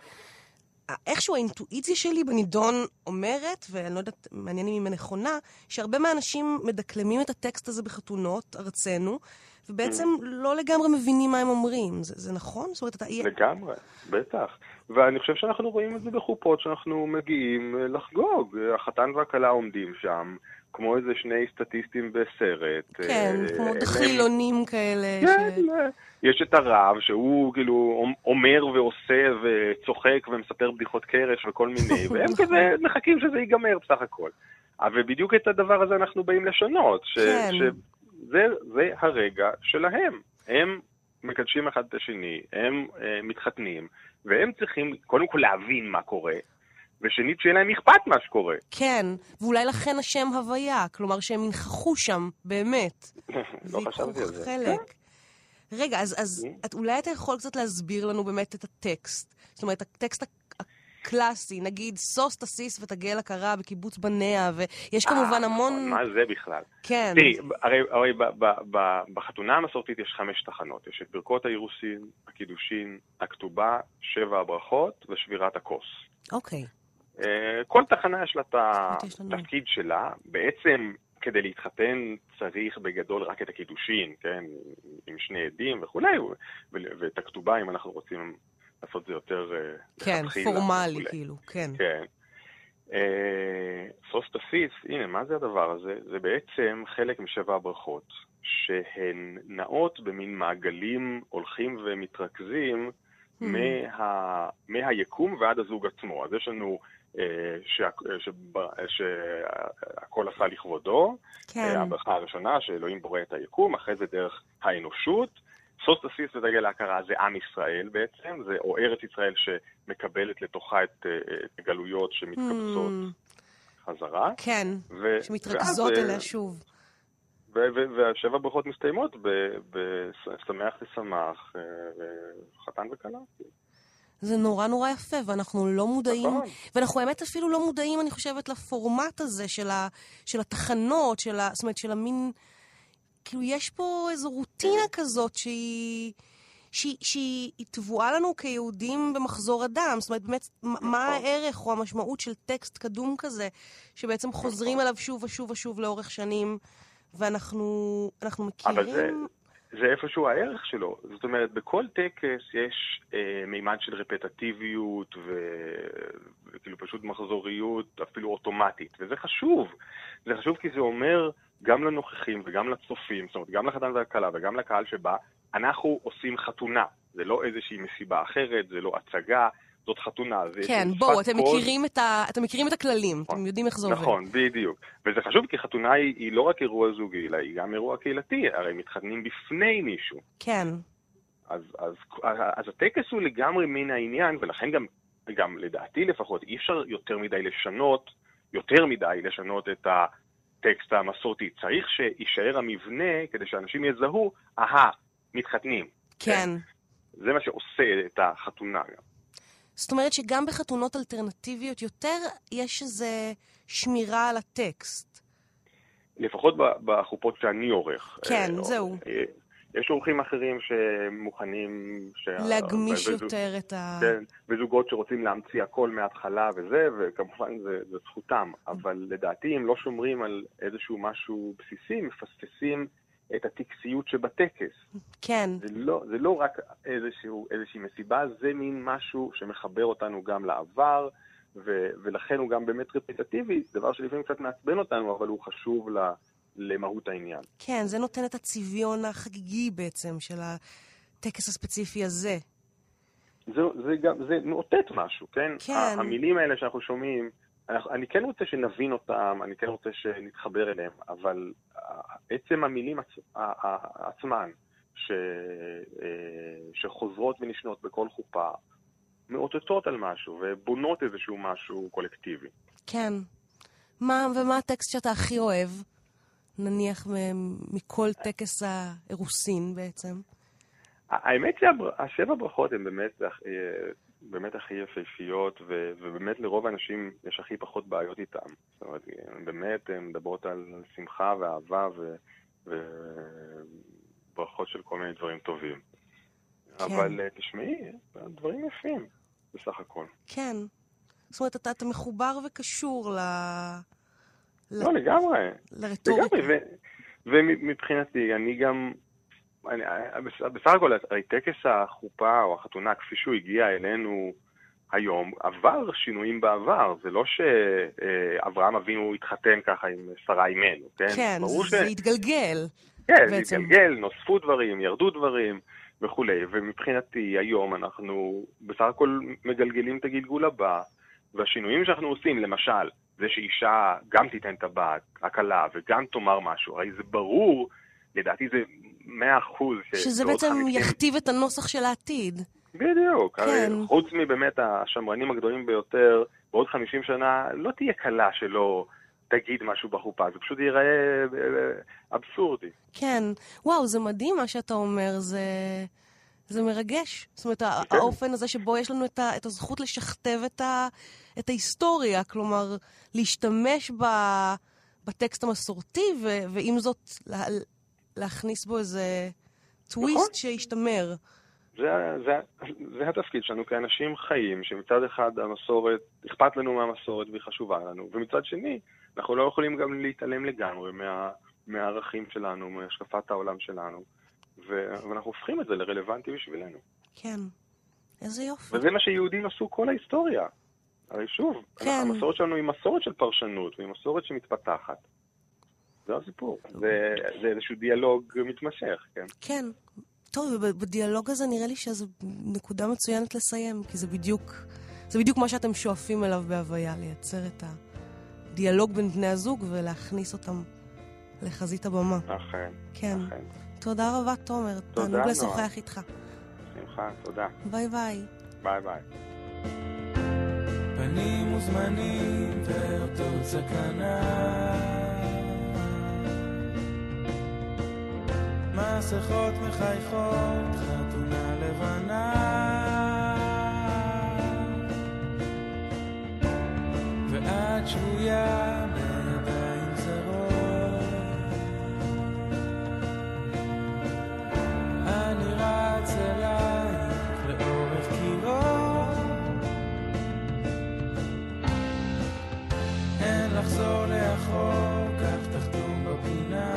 איכשהו האינטואיציה שלי בנידון אומרת, ואני לא יודעת, מעניין אם היא נכונה, שהרבה מהאנשים מדקלמים את הטקסט הזה בחתונות, ארצנו, ובעצם לא לגמרי מבינים מה הם אומרים. זה נכון? זאת אומרת, אתה... לגמרי, בטח. ואני חושב שאנחנו רואים את זה בחופות שאנחנו מגיעים לחגוג. החתן והכלה עומדים שם, כמו איזה שני סטטיסטים בסרט. כן, כמו דחילונים כאלה. כן, יש את הרב שהוא כאילו אומר ועושה וצוחק ומספר בדיחות קרש וכל מיני, והם כזה מחכים שזה ייגמר בסך הכל. אבל בדיוק את הדבר הזה אנחנו באים לשונות, זה הרגע שלהם. הם מקדשים אחד את השני, הם מתחתנים, והם צריכים קודם כל להבין מה קורה, ושנית שיהיה להם אכפת מה שקורה. כן, ואולי לכן השם הוויה, כלומר שהם ינחחו שם, באמת. לא חשבתי על זה. חלק. רגע, אז אולי אתה יכול קצת להסביר לנו באמת את הטקסט. זאת אומרת, הטקסט הקלאסי, נגיד סוס תסיס ותגל הכרה בקיבוץ בניה, ויש כמובן המון... מה זה בכלל? כן. תראי, הרי בחתונה המסורתית יש 5 תחנות. יש את ברכות האירוסין, הקידושין, הכתובה, 7 הברכות ושבירת הכוס. אוקיי. כל תחנה יש לה את התפקיד שלה. בעצם כדי להתחתן צריך בגדול רק את הקידושין, כן? עם שני עדים וכולי, ואת הכתובה אם אנחנו רוצים לעשות זה יותר... כן, פורמלי כאילו, כן. כן. סוס תסיס, הנה, מה זה הדבר הזה? זה בעצם חלק משבע הברכות, שהן נעות במין מעגלים הולכים ומתרכזים מהיקום ועד הזוג עצמו. אז יש לנו... שהכל עשה לכבודו, הברכה הראשונה שאלוהים בורא את היקום, אחרי זה דרך האנושות, סוס תסיס ודגל ההכרה זה עם ישראל בעצם, זה או ארץ ישראל שמקבלת לתוכה את גלויות שמתקבצות חזרה. כן, שמתרכזות אליה שוב. והשבע ברכות מסתיימות בשמח ושמח, חתן וכלה. זה נורא נורא יפה, ואנחנו לא מודעים, ואנחנו באמת אפילו לא מודעים, אני חושבת, לפורמט הזה של התחנות, זאת אומרת, של המין, כאילו יש פה איזו רוטינה כזאת שהיא תבואה לנו כיהודים במחזור אדם, זאת אומרת, באמת, מה הערך או המשמעות של טקסט קדום כזה, שבעצם חוזרים עליו שוב ושוב ושוב לאורך שנים, ואנחנו מכירים... זה איפשהו הערך שלו. זאת אומרת, בכל טקס יש מימד של רפטטיביות וכאילו פשוט מחזוריות, אפילו אוטומטית. וזה חשוב. זה חשוב כי זה אומר גם לנוכחים וגם לצופים, זאת אומרת, גם לחתן והכלה וגם לקהל שבה, אנחנו עושים חתונה. זה לא איזושהי מסיבה אחרת, זה לא הצגה, זאת חתונה. כן, בואו, אתם מכירים את הכללים, אתם יודעים איך זה עובד. נכון, בדיוק. וזה חשוב כי חתונה היא לא רק אירוע זוגי, אלא היא גם אירוע קהילתי, הרי מתחתנים בפני מישהו. כן. אז הטקס הוא לגמרי מן העניין, ולכן גם לדעתי לפחות, אי אפשר יותר מדי לשנות את הטקסט המסורתי. צריך שישאר המבנה כדי שאנשים יזהו, מתחתנים. כן. זה מה שעושה את החתונה גם. זאת אומרת שגם בחתונות אלטרנטיביות יותר, יש איזה שמירה על הטקסט. לפחות בחופות שאני עורך. כן, זהו. יש עורכים אחרים שמוכנים... להגמיש יותר את ה... וזוגות שרוצים להמציא הכל מההתחלה וזה, וכמובן זה זכותם. אבל לדעתי, אם לא שומרים על איזשהו משהו בסיסי, מפספסים את הטקסיות שבטקס. כן. זה לא רק איזושהי מסיבה, זה מין משהו שמחבר אותנו גם לעבר, ולכן הוא גם באמת רפטטיבי, דבר שלפעמים קצת מעצבן אותנו, אבל הוא חשוב למהות העניין. כן, זה נותן את הצביון החגיגי בעצם של הטקס הספציפי הזה. זה נוטט משהו, כן? כן. המילים האלה שאנחנו שומעים, אני כן רוצה שנבין אותם, אני כן רוצה שנתחבר אליהם, אבל עצם המילים עצמן שחוזרות ונשנות בכל חופה, מאותתות על משהו ובונות איזשהו משהו קולקטיבי. כן. ומה הטקסט שאתה הכי אוהב, נניח מכל טקס האירוסין בעצם? האמת שהשבע ברכות הן באמת הכי יפהפיות, ובאמת לרוב האנשים יש הכי פחות בעיות איתם. זאת אומרת, באמת הן מדברות על שמחה ואהבה וברכות של כל מיני דברים טובים. אבל תשמעי, דברים יפים בסך הכל. כן. זאת אומרת, אתה מחובר וקשור לא, לגמרי. לרטוריקה. ומבחינתי, אני גם... בסך הכל, טקס החופה או החתונה, כפי שהוא הגיע אלינו היום, עבר שינויים בעבר. זה לא שאברהם אבינו התחתן ככה עם שרה אימנו, כן? כן, זה התגלגל. כן, זה התגלגל, נוספו דברים, ירדו דברים וכו'. ומבחינתי, היום אנחנו בסך הכל מגלגלים את הגלגול הבא, והשינויים שאנחנו עושים, למשל, זה שאישה גם תיתן טבעת, הקלה, וגם תאמר משהו. הרי זה ברור, לדעתי זה 100%. שזה בעצם יכתיב את הנוסח של העתיד. בדיוק. חוץ מבאמת השמרנים הגדולים ביותר, בעוד 50 שנה לא תהיה קלה שלא תגיד משהו בחופה. זה פשוט ייראה אבסורדי. כן. וואו, זה מדהים מה שאתה אומר. זה מרגש. זאת אומרת, האופן הזה שבו יש לנו את הזכות לשכתב את ההיסטוריה, כלומר, להשתמש בטקסט המסורתי, ועם זאת להכניס בו איזה טוויסט שישתמר. זה התפקיד שלנו כאנשים חיים, שמצד אחד המסורת, אכפת לנו מהמסורת והיא חשובה לנו, ומצד שני, אנחנו לא יכולים גם להתעלם לגמרי מהערכים שלנו, מהשקפת העולם שלנו. ואנחנו הופכים את זה לרלוונטי בשבילנו. כן, איזה יופי. וזה מה שיהודים עשו כל ההיסטוריה. הרי שוב, המסורת שלנו היא מסורת של פרשנות, והיא מסורת שמתפתחת. זה הסיפור. זה איזשהו דיאלוג מתמשך, כן. כן. טוב, ובדיאלוג הזה נראה לי שזו נקודה מצוינת לסיים, כי זה בדיוק מה שאתם שואפים אליו בהוויה, לייצר את הדיאלוג בין בני הזוג ולהכניס אותם לחזית הבמה. אכן. כן. תודה רבה, תומר. תענוג לשוחח איתך. שמחה, תודה. ביי ביי. ביי ביי. פנים מוזמנים ואותו סכנה, מסכות מחייכות, חתונה לבנה, ואת שבויה בידיים זרות, אני רץ אלייך לאורך קירות, אין לחזור לאחור, כך תחתום בפינה,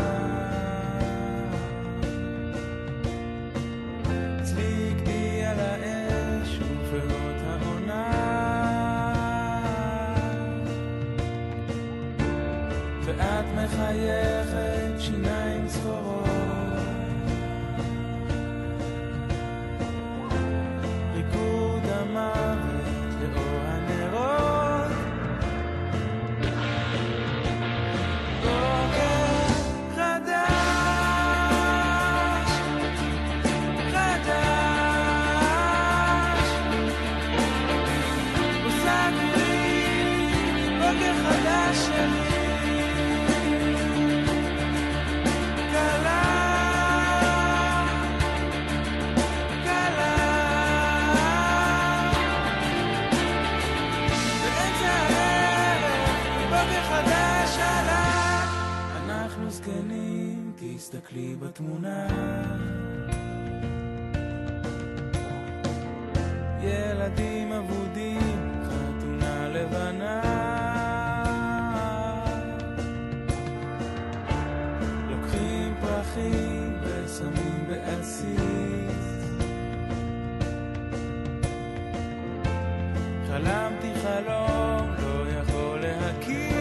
ואת מחייכת שיניים צחורות, ריקוד המוות לאור הנרות, בוקר חדש, חדש, מושג לי, בוקר חדש שלי. תסתכלי בתמונה, ילדים אבודים, חתונה לבנה, לוקחים פרחים ושמים בעסיס, חלמתי חלום לא יכול להקיד,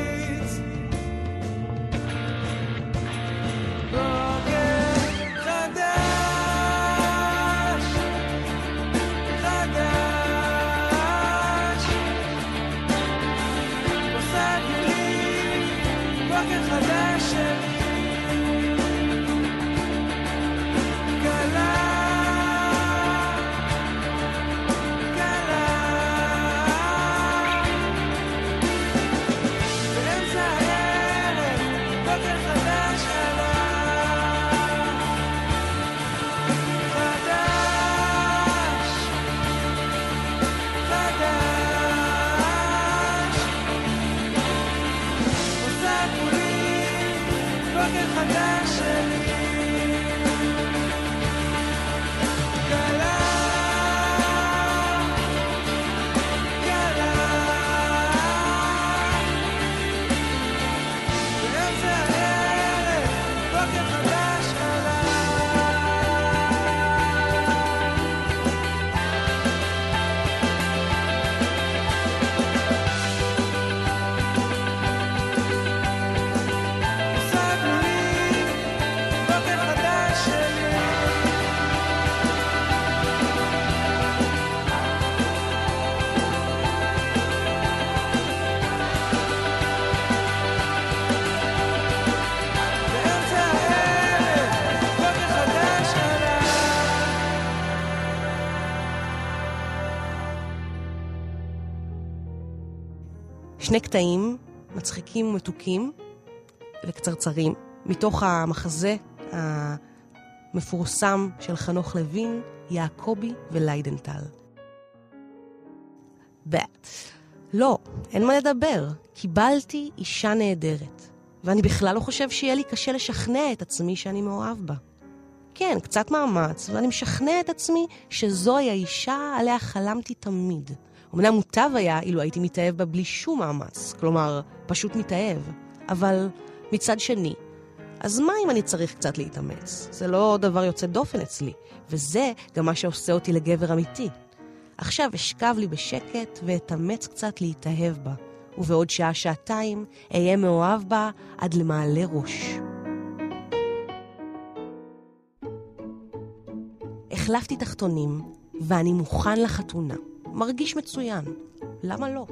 שני קטעים מצחיקים ומתוקים וקצרצרים מתוך המחזה המפורסם של חנוך לוין, יעקובי וליידנטל. לא, אין מה לדבר. קיבלתי אישה נהדרת. ואני בכלל לא חושב שיהיה לי קשה לשכנע את עצמי שאני מאוהב בה. כן, קצת מאמץ, ואני משכנע את עצמי שזוהי האישה עליה חלמתי תמיד. אמנם מוטב היה אילו הייתי מתאהב בה בלי שום מאמץ, כלומר, פשוט מתאהב. אבל מצד שני, אז מה אם אני צריך קצת להתאמץ? זה לא דבר יוצא דופן אצלי, וזה גם מה שעושה אותי לגבר אמיתי. עכשיו אשכב לי בשקט ואתאמץ קצת להתאהב בה, ובעוד שעה-שעתיים אהיה מאוהב בה עד למעלה ראש. החלפתי תחתונים, ואני מוכן לחתונה. מרגיש מצוין. למה לא?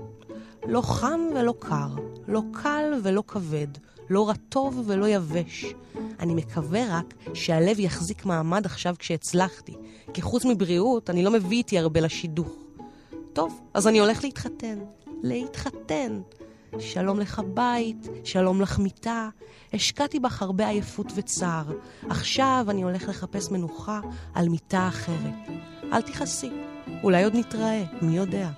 לא חם ולא קר, לא קל ולא כבד, לא רטוב ולא יבש. אני מקווה רק שהלב יחזיק מעמד עכשיו כשהצלחתי, כי חוץ מבריאות אני לא מביא איתי הרבה לשידוך. טוב, אז אני הולך להתחתן. שלום לך בית, שלום לך מיטה. השקעתי בך הרבה עייפות וצער. עכשיו אני הולך לחפש מנוחה על מיטה אחרת. אל תכעסי, אולי עוד נתראה, מי יודע.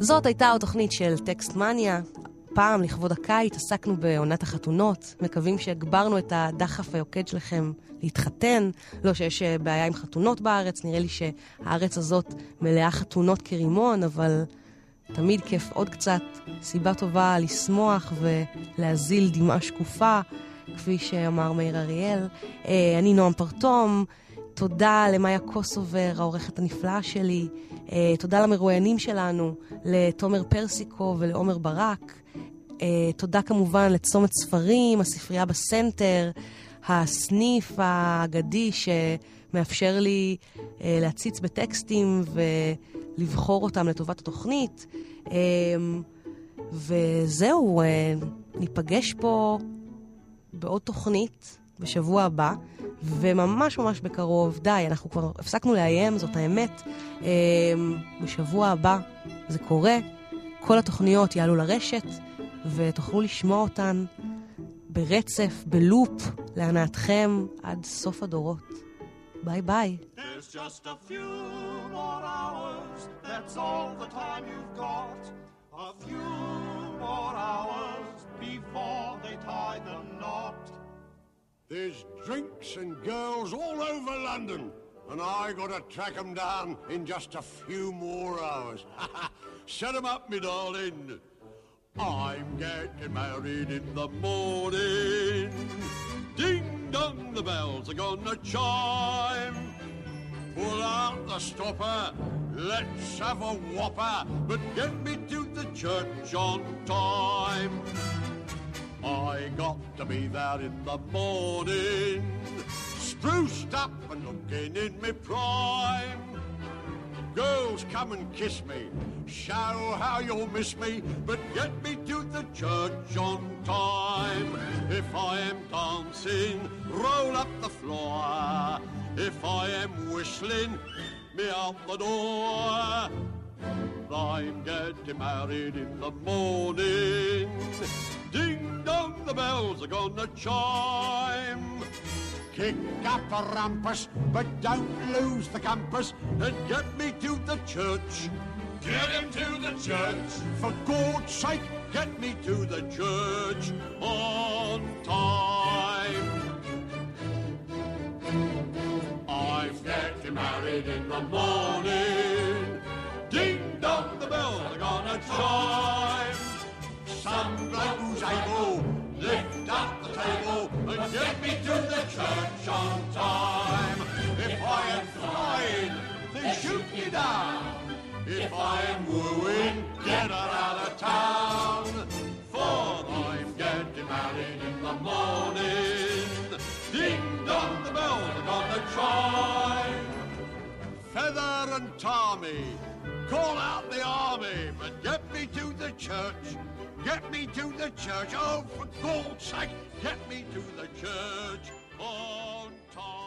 זאת הייתה התוכנית של טקסט מניה. פעם לכבוד הקיץ עסקנו בעונת החתונות, מקווים שהגברנו את הדחף היוקד שלכם להתחתן, לא שיש בעיה עם חתונות בארץ, נראה לי שהארץ הזאת מלאה חתונות כרימון, אבל תמיד כיף עוד קצת, סיבה טובה לשמוח ולהזיל דמעה שקופה, כפי שאמר מאיר אריאל. אני נועם פרטום, תודה למאיה קוסובר, העורכת הנפלאה שלי, תודה למרואיינים שלנו, לתומר פרסיקו ולעומר ברק, תודה כמובן לצומת ספרים, הספרייה בסנטר, הסניף האגדי שמאפשר לי להציץ בטקסטים ולבחור אותם לטובת התוכנית, וזהו, ניפגש פה בעוד תוכנית בשבוע הבא, וממש ממש בקרוב, די, אנחנו כבר הפסקנו לאיים, זאת האמת, בשבוע הבא זה קורה, כל התוכניות יעלו לרשת, ותוכלו לשמוע אותן ברצף, בלופ, להנעתכם עד סוף הדורות. ביי ביי. There's just a few more hours, that's all the time you've got. A few more hours before they tie the knot. There's drinks and girls all over London, and I gotta track them down in just a few more hours. Shut them up, me darling. I'm getting married in the morning. Ding dong, the bells are gonna chime. Pull out the stopper, let's have a whopper, but get me to the church on time. I got to be there in the morning, spruced up and looking in me prime. Girls, come and kiss me, show how you'll miss me, but get me to the church on time. If I am dancing, roll up the floor. If I am whistling, me out the door. I'm getting married in the morning. Ding dong, the bells are gonna chime. Kick up a rumpus, but don't lose the compass, and get me to the church. Get him to the church. For God's sake, get me to the church on time. I'm getting married in the morning. Ding dong, the bells are gonna chime. Some bloke who's able, lift up the table and get me to the church on time. If I am flying, they shoot me down. If I am wooing, get her out of town. For I'm getting married in the morning. Ding dong, the bells are gonna chime. Feather and Tommy, call out the army, but get me to the church. Get me to the church. Oh, for God's sake, get me to the church on time.